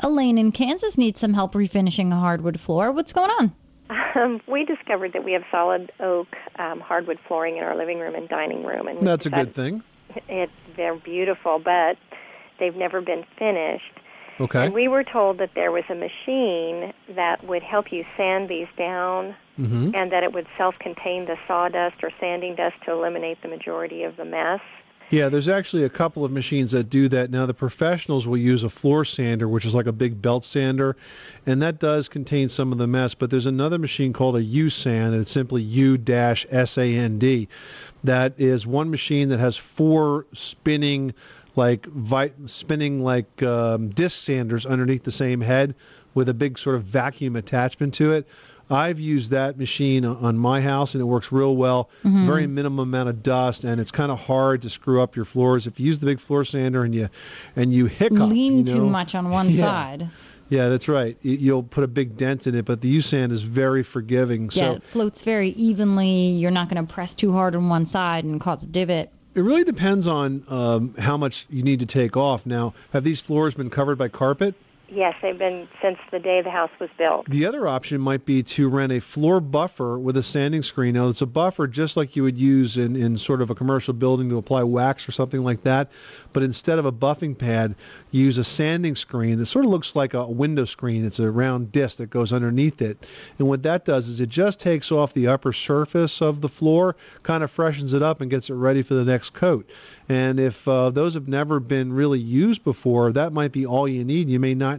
Elaine in Kansas needs some help refinishing a hardwood floor. What's going on? We discovered that we have solid oak hardwood flooring in our living room and dining room. And that's a good thing. They're beautiful, but they've never been finished. Okay. And we were told that there was a machine that would help you sand these down, mm-hmm. and that it would self-contain the sawdust or sanding dust to eliminate the majority of the mess. Yeah, there's actually a couple of machines that do that. Now, the professionals will use a floor sander, which is like a big belt sander, and that does contain some of the mess, but there's another machine called a U-Sand, and it's simply U-S-A-N-D. That is one machine that has four spinning disc sanders underneath the same head with a big sort of vacuum attachment to it. I've used that machine on my house, and it works real well. Mm-hmm. Very minimum amount of dust, and it's kind of hard to screw up your floors. If you use the big floor sander and you hiccup, too much on one side. Yeah, that's right. You'll put a big dent in it, but the U-Sand is very forgiving. Yeah, it floats very evenly. You're not going to press too hard on one side and cause a divot. It really depends on how much you need to take off. Now, have these floors been covered by carpet? Yes, they've been since the day the house was built. The other option might be to rent a floor buffer with a sanding screen. Now, it's a buffer just like you would use in sort of a commercial building to apply wax or something like that. But instead of a buffing pad, you use a sanding screen that sort of looks like a window screen. It's a round disc that goes underneath it. And what that does is it just takes off the upper surface of the floor, kind of freshens it up, and gets it ready for the next coat. And if those have never been really used before, that might be all you need. You may not